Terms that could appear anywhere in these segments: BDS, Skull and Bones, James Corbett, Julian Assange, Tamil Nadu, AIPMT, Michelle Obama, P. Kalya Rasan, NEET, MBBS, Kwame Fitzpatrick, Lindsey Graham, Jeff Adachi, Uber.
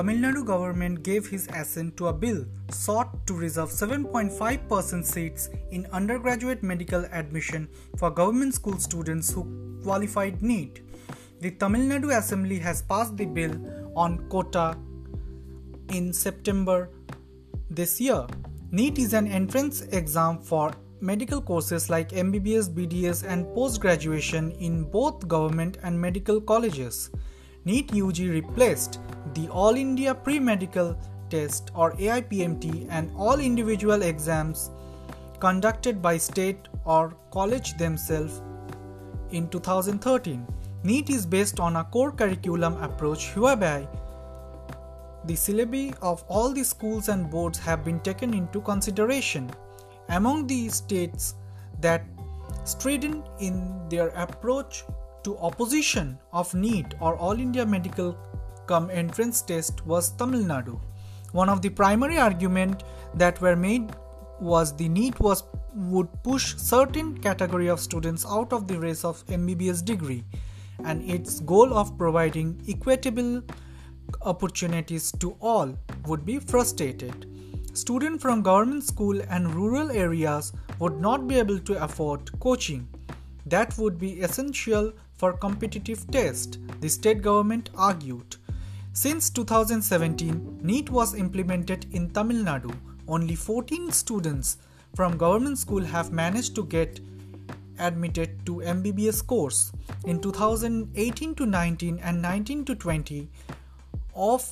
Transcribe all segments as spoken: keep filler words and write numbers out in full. Tamil Nadu government gave his assent to a bill sought to reserve seven point five percent seats in undergraduate medical admission for government school students who qualified NEET. The Tamil Nadu Assembly has passed the bill on quota in September this year. NEET is an entrance exam for medical courses like M B B S, B D S and post-graduation in both government and medical colleges. NEET U G replaced the All India Pre-Medical Test or A I P M T and all individual exams conducted by state or college themselves in two thousand thirteen. NEET is based on a core curriculum approach whereby the syllabi of all the schools and boards have been taken into consideration. Among the states that strident in their approach to opposition of NEET or All India Medical cum entrance test was Tamil Nadu. One of the primary arguments that were made was the NEET was would push certain category of students out of the race of M B B S degree and its goal of providing equitable opportunities to all would be frustrated. Students from government school and rural areas would not be able to afford coaching that would be essential for competitive test, the state government argued. Since two thousand seventeen, NEET was implemented in Tamil Nadu. Only fourteen students from government school have managed to get admitted to M B B S course. In two thousand eighteen to nineteen and nineteen to twenty, of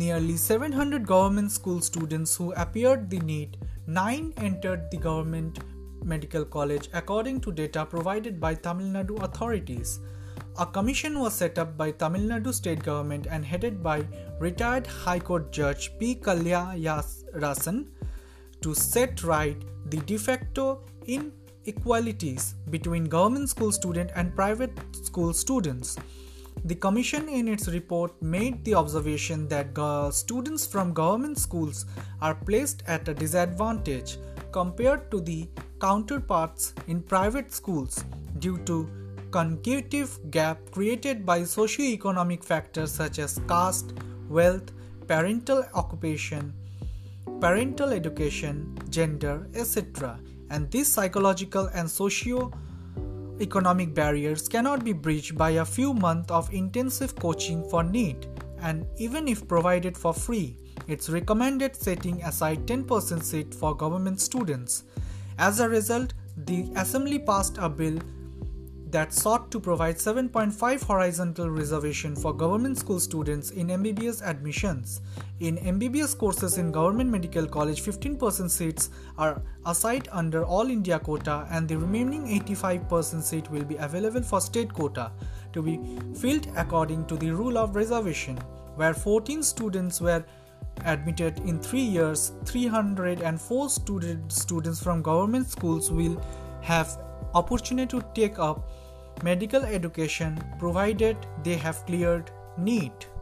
nearly seven hundred government school students who appeared the NEET, nine entered the government medical college according to data provided by Tamil Nadu authorities. A commission was set up by Tamil Nadu state government and headed by retired High Court Judge P. Kalya Rasan to set right the de facto inequalities between government school students and private school students. The commission in its report made the observation that go- students from government schools are placed at a disadvantage compared to the counterparts in private schools due to cognitive gap created by socio-economic factors such as caste, wealth, parental occupation, parental education, gender, et cetera. And these psychological and socio-economic barriers cannot be breached by a few months of intensive coaching for NEET, and even if provided for free, it's recommended setting aside ten percent seat for government students. As a result, the Assembly passed a bill that sought to provide seven point five horizontal reservation for government school students in M B B S admissions. In M B B S courses in government medical college, fifteen percent seats are assigned under All India quota and the remaining eighty-five percent seat will be available for state quota to be filled according to the rule of reservation, where fourteen students were admitted in three years. Three hundred four student, students from government schools will have opportunity to take up medical education provided they have cleared NEET.